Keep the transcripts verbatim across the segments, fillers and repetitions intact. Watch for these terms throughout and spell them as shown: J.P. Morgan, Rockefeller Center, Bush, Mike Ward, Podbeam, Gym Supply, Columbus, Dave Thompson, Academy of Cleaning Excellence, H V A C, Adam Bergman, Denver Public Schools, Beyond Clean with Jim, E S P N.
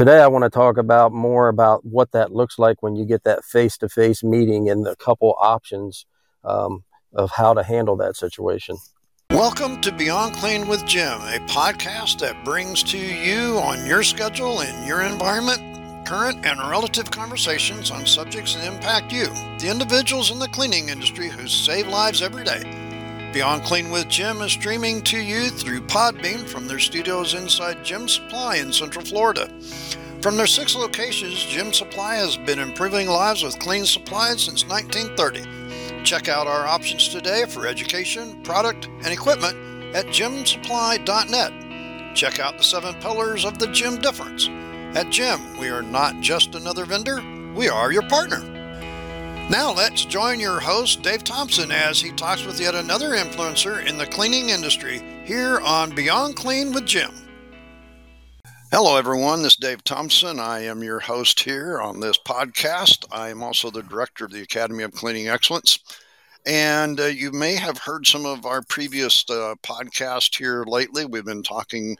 Today, I want to talk about more about what that looks like when you get that face-to-face meeting and a couple options um, of how to handle that situation. Welcome to Beyond Clean with Jim, a podcast that brings to you on your schedule and your environment current and relative conversations on subjects that impact you, the individuals in the cleaning industry who save lives every day. Beyond Clean with Jim is streaming to you through Podbeam from their studios inside Gym Supply in Central Florida. From their six locations, Gym Supply has been improving lives with clean supplies since nineteen thirty. Check out our options today for education, product, and equipment at gym supply dot net. Check out the seven pillars of the Gym Difference. At Gym, we are not just another vendor, we are your partner. Now let's join your host, Dave Thompson, as he talks with yet another influencer in the cleaning industry here on Beyond Clean with Jim. Hello everyone, this is Dave Thompson. I am your host here on this podcast. I am also the director of the Academy of Cleaning Excellence. And uh, you may have heard some of our previous uh, podcast here lately. We've been talking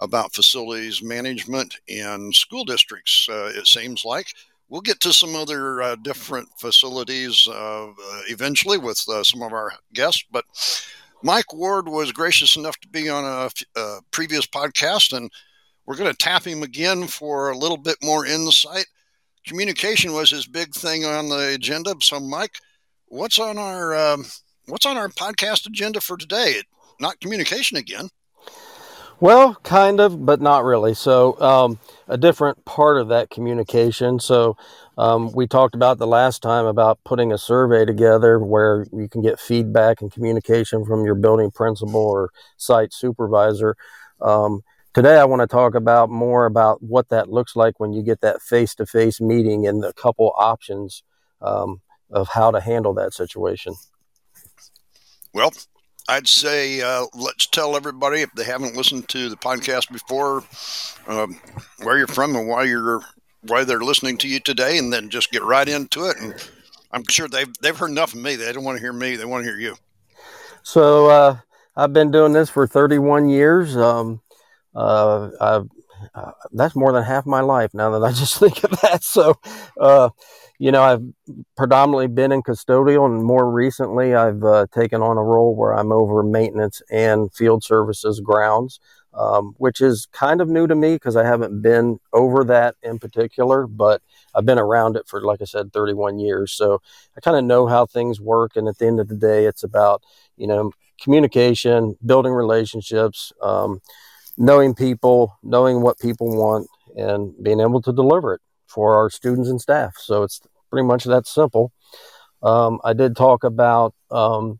about facilities management in school districts, uh, it seems like. We'll get to some other uh, different facilities uh, eventually with uh, some of our guests, but Mike Ward was gracious enough to be on a, a previous podcast, and we're going to tap him again for a little bit more insight. Communication was his big thing on the agenda, so Mike, what's on our, um, what's on our podcast agenda for today? Not communication again. Well, kind of, but not really. So um, a different part of that communication. So um, we talked about the last time about putting a survey together where you can get feedback and communication from your building principal or site supervisor. Um, today, I want to talk about more about what that looks like when you get that face-to-face meeting and a couple options um, of how to handle that situation. Well, I'd say uh, let's tell everybody, if they haven't listened to the podcast before, um, where you're from and why you're why they're listening to you today, and then just get right into it. And I'm sure they've they've heard enough of me. They don't want to hear me. They want to hear you. So uh, I've been doing this for thirty-one years. Um, uh, I've, uh, that's more than half my life now that I just think of that. So. Uh, You know, I've predominantly been in custodial, and more recently I've uh, taken on a role where I'm over maintenance and field services grounds, um, which is kind of new to me because I haven't been over that in particular, but I've been around it for, like I said, thirty-one years. So I kind of know how things work. And at the end of the day, it's about, you know, communication, building relationships, um, knowing people, knowing what people want, and being able to deliver it for our students and staff. So it's pretty much that simple. Um, I did talk about, um,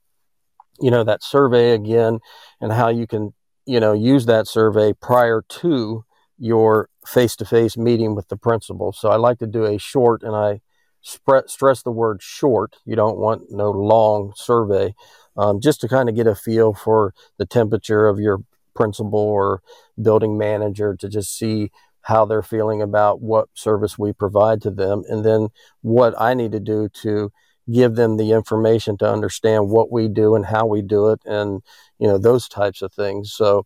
you know, that survey again and how you can, you know, use that survey prior to your face-to-face meeting with the principal. So I like to do a short, and I sp- stress the word short. You don't want no long survey, um, just to kind of get a feel for the temperature of your principal or building manager to just see how they're feeling about what service we provide to them, and then what I need to do to give them the information to understand what we do and how we do it, and, you know, those types of things. So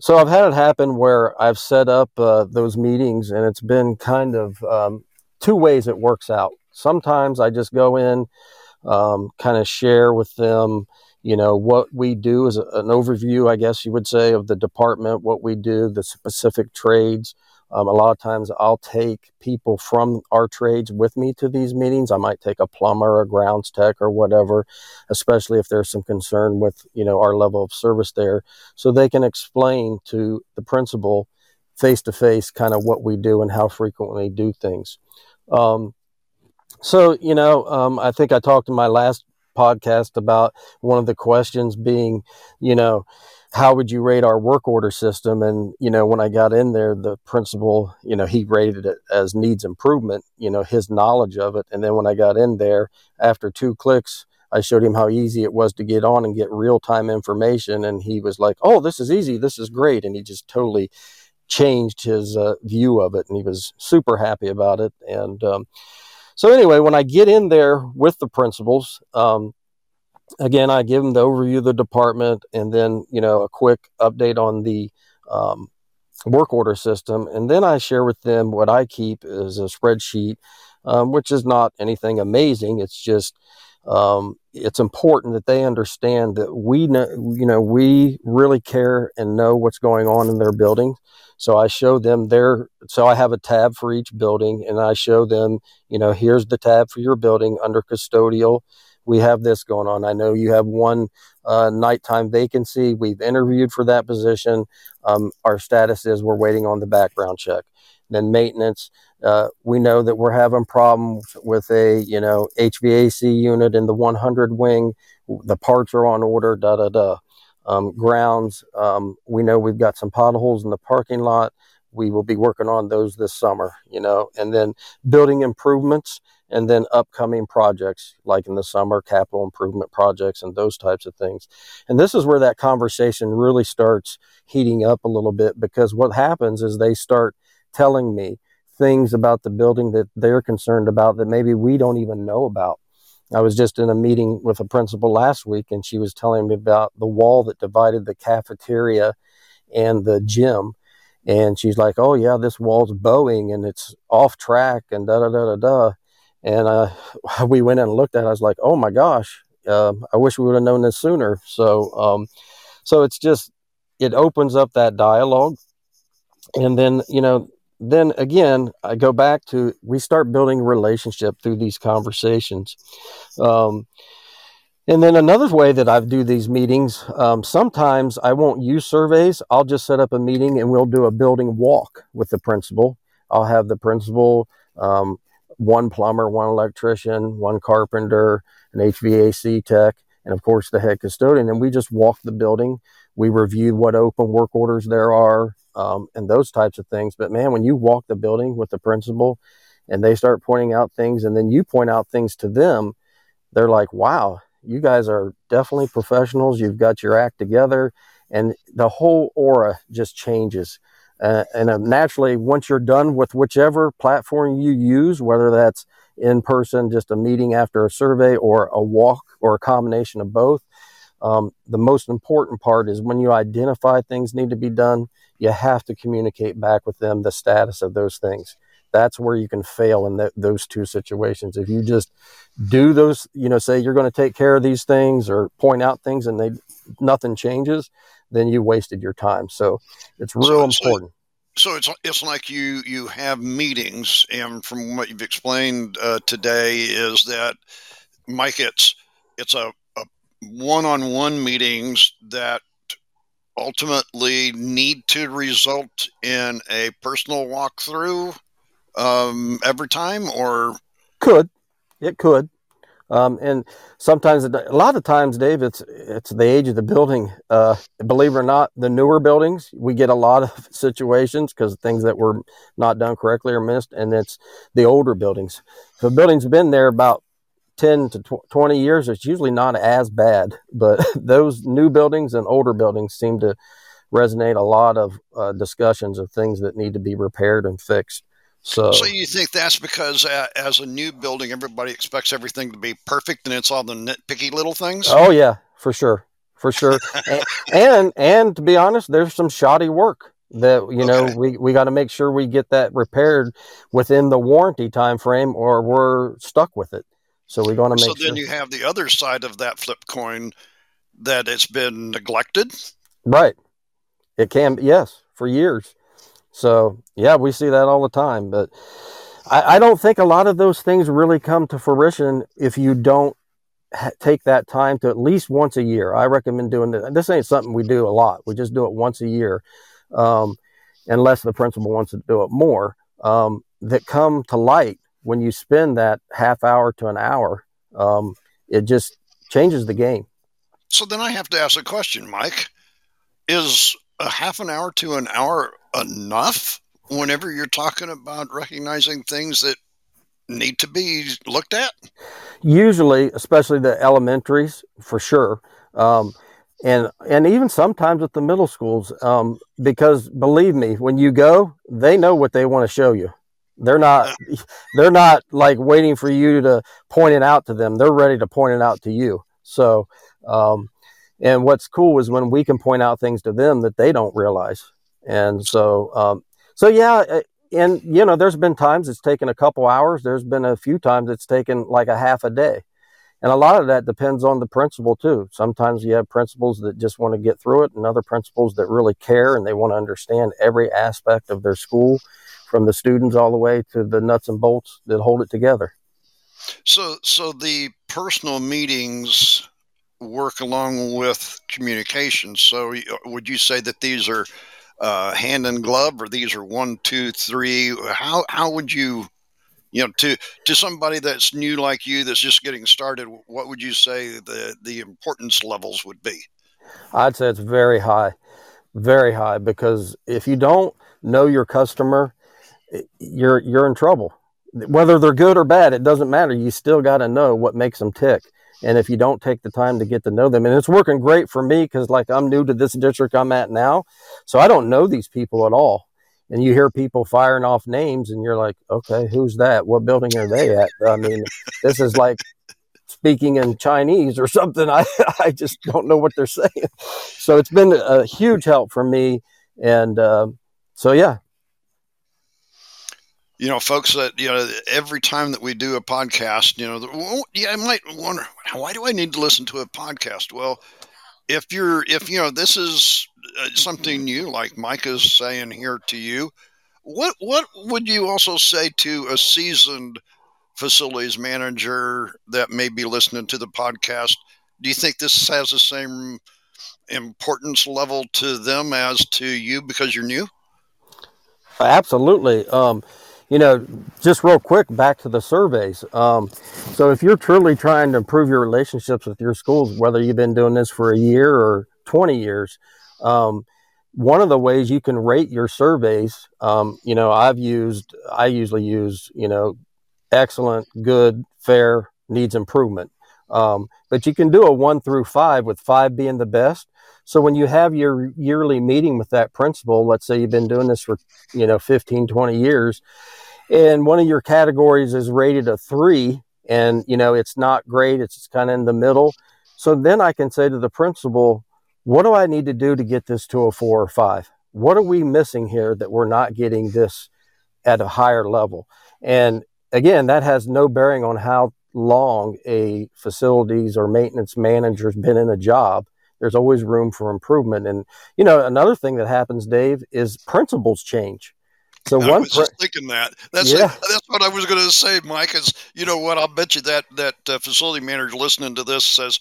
so I've had it happen where I've set up uh, those meetings, and it's been kind of um, two ways it works out. Sometimes I just go in, um, kind of share with them, you know, what we do is an overview, I guess you would say, of the department, what we do, the specific trades. Um, a lot of times I'll take people from our trades with me to these meetings. I might take a plumber, a grounds tech or whatever, especially if there's some concern with, you know, our level of service there. So they can explain to the principal face-to-face kind of what we do and how frequently we do things. Um, so, you know, um, I think I talked in my last podcast about one of the questions being, you know, how would you rate our work order system? And, you know, when I got in there, the principal, you know, he rated it as needs improvement, you know, his knowledge of it. And then when I got in there, after two clicks, I showed him how easy it was to get on and get real-time information. And he was like, oh, this is easy. This is great. And he just totally changed his uh, view of it. And he was super happy about it. And, um, So anyway, when I get in there with the principals, um, again, I give them the overview of the department, and then, you know, a quick update on the um, work order system. And then I share with them what I keep as a spreadsheet, um, which is not anything amazing. It's just, um, it's important that they understand that we know, you know, we really care and know what's going on in their building. So I show them their, so I have a tab for each building, and I show them, you know, here's the tab for your building under custodial. We have this going on. I know you have one uh, nighttime vacancy. We've interviewed for that position. Um, our status is we're waiting on the background check. Then maintenance, uh, we know that we're having problems with a, you know, H V A C unit in the one hundred wing. The parts are on order, da, da, da. Um, grounds, um, we know we've got some potholes in the parking lot. We will be working on those this summer, you know, and then building improvements, and then upcoming projects like in the summer, capital improvement projects and those types of things. And this is where that conversation really starts heating up a little bit, because what happens is they start telling me things about the building that they're concerned about that maybe we don't even know about. I was just in a meeting with a principal last week, and she was telling me about the wall that divided the cafeteria and the gym. And she's like, oh yeah, this wall's bowing and it's off track and da da da da da. And uh, we went in and looked at it. I was like, oh my gosh, uh, I wish we would have known this sooner. So um, so it's just, it opens up that dialogue. And then, you know, then again, I go back to, we start building a relationship through these conversations. Um, and then another way that I do these meetings, um, sometimes I won't use surveys. I'll just set up a meeting and we'll do a building walk with the principal. I'll have the principal, um, one plumber, one electrician, one carpenter, an H V A C tech, and of course the head custodian. And we just walk the building. We review what open work orders there are, um, and those types of things. But man, when you walk the building with the principal and they start pointing out things, and then you point out things to them, they're like, wow, you guys are definitely professionals. You've got your act together. And the whole aura just changes. Uh, and uh, naturally, once you're done with whichever platform you use, whether that's in person, just a meeting after a survey, or a walk, or a combination of both, um, the most important part is when you identify things need to be done, you have to communicate back with them the status of those things. That's where you can fail in th- those two situations. If you just do those, you know, say you're going to take care of these things or point out things, and they nothing changes, then you wasted your time. So it's real so, important. So, so it's it's like you you have meetings, and from what you've explained uh, today is that, Mike, it's it's a, a one-on-one meetings that ultimately need to result in a personal walkthrough um, every time, or could it could. Um, and sometimes, a lot of times, Dave, it's it's the age of the building. Uh, believe it or not, the newer buildings, we get a lot of situations because things that were not done correctly are missed, and it's the older buildings. If a building's been there about ten to twenty years, it's usually not as bad. But those new buildings and older buildings seem to resonate a lot of uh, discussions of things that need to be repaired and fixed. So, so you think that's because uh, as a new building, everybody expects everything to be perfect, and it's all the nitpicky little things? Oh, yeah, for sure. For sure. and, and and to be honest, there's some shoddy work that, you know, okay. we, we got to make sure we get that repaired within the warranty time frame, or we're stuck with it. So we're going to make sure. So then sure. You have the other side of that flip coin, that it's been neglected? Right. It can, yes, for years. So, yeah, we see that all the time, but I, I don't think a lot of those things really come to fruition if you don't ha- take that time to at least once a year. I recommend doing this. This ain't something we do a lot. We just do it once a year, um, unless the principal wants to do it more, um, that come to light when you spend that half hour to an hour. Um, it just changes the game. So then I have to ask a question, Mike. Is a half an hour to an hour enough whenever you're talking about recognizing things that need to be looked at? Usually, especially the elementaries, for sure. Um, and, and even sometimes with the middle schools, um, because believe me, when you go, they know what they want to show you. They're not, they're not like waiting for you to point it out to them. They're ready to point it out to you. So, um, and what's cool is when we can point out things to them that they don't realize. And so, um, so yeah, and you know, there's been times it's taken a couple hours. There's been a few times it's taken like a half a day. And a lot of that depends on the principal too. Sometimes you have principals that just want to get through it, and other principals that really care and they want to understand every aspect of their school, from the students all the way to the nuts and bolts that hold it together. So, so the personal meetings work along with communication. So would you say that these are uh, hand in glove, or these are one, two, three? How, how would you, you know, to, to somebody that's new like you, that's just getting started, what would you say the, the importance levels would be? I'd say it's very high, very high, because if you don't know your customer, you're, you're in trouble. Whether they're good or bad, it doesn't matter. You still got to know what makes them tick. And if you don't take the time to get to know them, and it's working great for me, because like I'm new to this district I'm at now, so I don't know these people at all. And you hear people firing off names and you're like, okay, who's that? What building are they at? I mean, this is like speaking in Chinese or something. I, I just don't know what they're saying. So it's been a huge help for me. And uh, so, yeah. You know, folks, that, you know, every time that we do a podcast, you know, well, yeah, I might wonder, why do I need to listen to a podcast? Well, if you're, if, you know, this is something new, like Mike is saying here to you, what, what would you also say to a seasoned facilities manager that may be listening to the podcast? Do you think this has the same importance level to them as to you because you're new? Absolutely. Um, You know, just real quick, back to the surveys. Um, so if you're truly trying to improve your relationships with your schools, whether you've been doing this for a year or twenty years, um, one of the ways you can rate your surveys, um, you know, I've used, I usually use, you know, excellent, good, fair, needs improvement. Um, but you can do a one through five, with five being the best. So when you have your yearly meeting with that principal, let's say you've been doing this for, you know, fifteen, twenty years, and one of your categories is rated a three, and, you know, it's not great, it's kind of in the middle. So then I can say to the principal, what do I need to do to get this to a four or five? What are we missing here that we're not getting this at a higher level? And again, that has no bearing on how long a facilities or maintenance manager's been in a job. There's always room for improvement. And, you know, another thing that happens, Dave, is principles change. So I one was just pr- thinking that. That's, yeah. it, that's what I was going to say, Mike, is, you know what, I'll bet you that, that uh, facility manager listening to this says,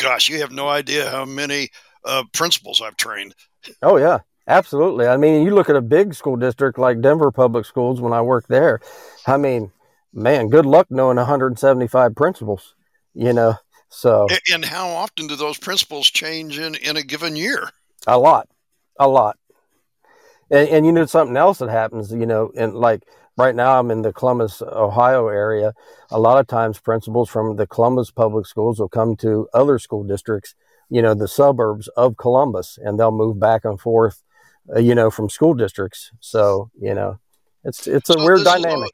gosh, you have no idea how many uh, principals I've trained. Oh, yeah, absolutely. I mean, you look at a big school district like Denver Public Schools when I worked there. I mean, man, good luck knowing one hundred seventy-five principals, you know. So, and how often do those principals change in, in a given year? A lot, a lot. And, and you know, something else that happens, you know, and like right now I'm in the Columbus, Ohio area. A lot of times principals from the Columbus public schools will come to other school districts, you know, the suburbs of Columbus, and they'll move back and forth, uh, you know, from school districts. So, you know, it's, it's a so weird dynamic.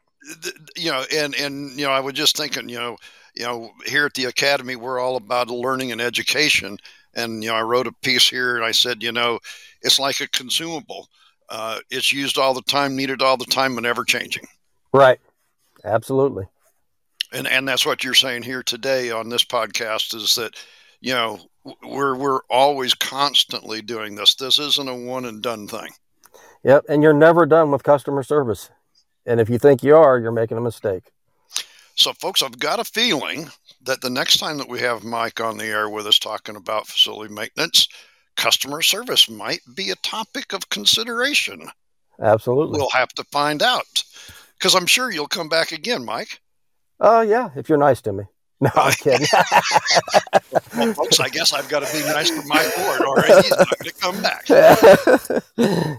You know, and, and, you know, I was just thinking, you know, you know, here at the Academy, we're all about learning and education. And, you know, I wrote a piece here and I said, you know, it's like a consumable. Uh, it's used all the time, needed all the time, and ever changing. Right. Absolutely. And, and that's what you're saying here today on this podcast, is that, you know, we're, we're always constantly doing this. This isn't a one and done thing. Yep. And you're never done with customer service. And if you think you are, you're making a mistake. So, folks, I've got a feeling that the next time that we have Mike on the air with us talking about facility maintenance, customer service might be a topic of consideration. Absolutely. We'll have to find out, because I'm sure you'll come back again, Mike. Oh, uh, yeah, if you're nice to me. No, I'm kidding. Well, folks, I guess I've got to be nice to Mike Ward, or he's not going to come back.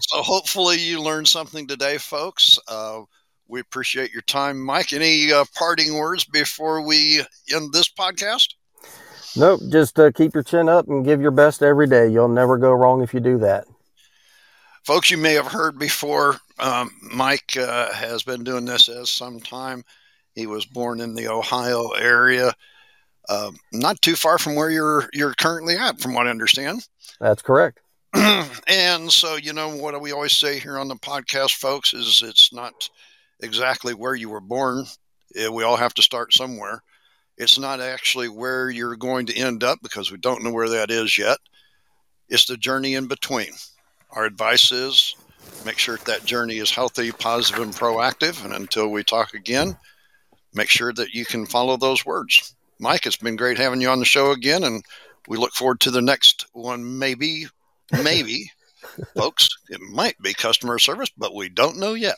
So hopefully you learned something today, folks. Uh, we appreciate your time. Mike, any uh, parting words before we end this podcast? Nope, just uh, keep your chin up and give your best every day. You'll never go wrong if you do that. Folks, you may have heard before, um, Mike uh, has been doing this as some time. He was born in the Ohio area, uh, not too far from where you're you're currently at, from what I understand. That's correct. And so, you know, what we always say here on the podcast, folks, is it's not exactly where you were born. We all have to start somewhere. It's not actually where you're going to end up because we don't know where that is yet. It's the journey in between. Our advice is make sure that journey is healthy, positive, and proactive. And until we talk again, make sure that you can follow those words. Mike, it's been great having you on the show again, and we look forward to the next one. Maybe, maybe, folks, it might be customer service, but we don't know yet.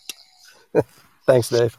Thanks, Dave.